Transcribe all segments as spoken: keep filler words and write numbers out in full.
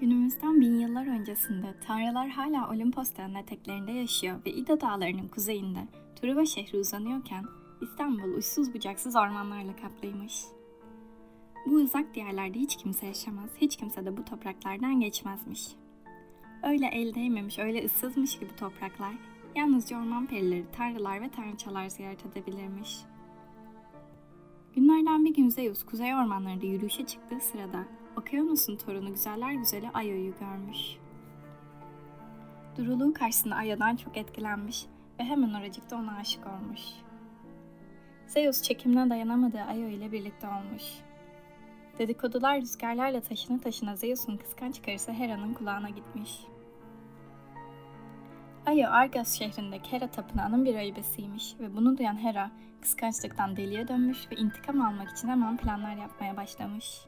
Günümüzden bin yıllar öncesinde tanrılar hala Olimpos Dağı'nın eteklerinde yaşıyor ve İda Dağları'nın kuzeyinde Truva şehri uzanıyorken İstanbul uçsuz bucaksız ormanlarla kaplıymış. Bu uzak diyarlarda hiç kimse yaşamaz, hiç kimse de bu topraklardan geçmezmiş. Öyle el değmemiş, öyle ıssızmış gibi topraklar, yalnızca orman perileri, tanrılar ve tanrıçalar ziyaret edebilirmiş. Günlerden bir gün Zeus, kuzey ormanlarında yürüyüşe çıktığı sırada Okyanus'un torunu güzeller güzeli Ayo'yu görmüş. Duruluğu karşısında Ayo'dan çok etkilenmiş ve hemen oracıkta ona aşık olmuş. Zeus çekimine dayanamadığı Ayo ile birlikte olmuş. Dedikodular rüzgarlarla taşına taşına Zeus'un kıskanç karısı Hera'nın kulağına gitmiş. Ayo, Argos şehrindeki Hera tapınağının bir ayıbesiymiş ve bunu duyan Hera kıskançlıktan deliye dönmüş ve intikam almak için hemen planlar yapmaya başlamış.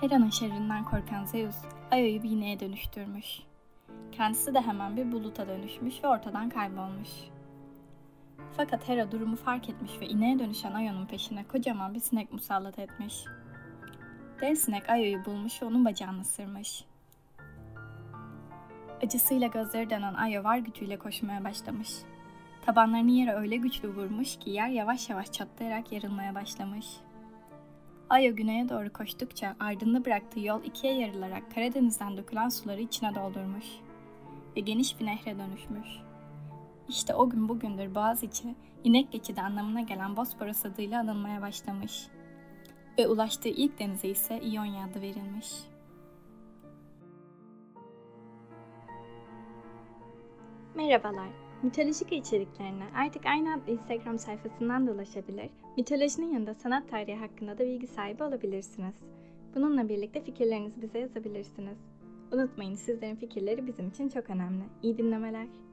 Hera'nın şerrinden korkan Zeus, Ayo'yu bir ineğe dönüştürmüş. Kendisi de hemen bir buluta dönüşmüş ve ortadan kaybolmuş. Fakat Hera durumu fark etmiş ve ineğe dönüşen Ayo'nun peşine kocaman bir sinek musallat etmiş. Dev sinek Ayo'yu bulmuş ve onun bacağını ısırmış. Acısıyla gözleri dönen Ayo var gücüyle koşmaya başlamış. Tabanlarını yere öyle güçlü vurmuş ki yer yavaş yavaş çatlayarak yarılmaya başlamış. Ayo güneye doğru koştukça ardında bıraktığı yol ikiye yarılarak Karadeniz'den dökülen suları içine doldurmuş ve geniş bir nehre dönüşmüş. İşte o gün bugündür Boğaziçi, inek geçidi anlamına gelen Bosporos adıyla anılmaya başlamış ve ulaştığı ilk denize ise Ion adı verilmiş. Merhabalar, Mitolojika içeriklerine artık aynı adlı Instagram sayfasından da ulaşabilir, mitolojinin yanında sanat tarihi hakkında da bilgi sahibi olabilirsiniz. Bununla birlikte fikirlerinizi bize yazabilirsiniz. Unutmayın, sizlerin fikirleri bizim için çok önemli. İyi dinlemeler.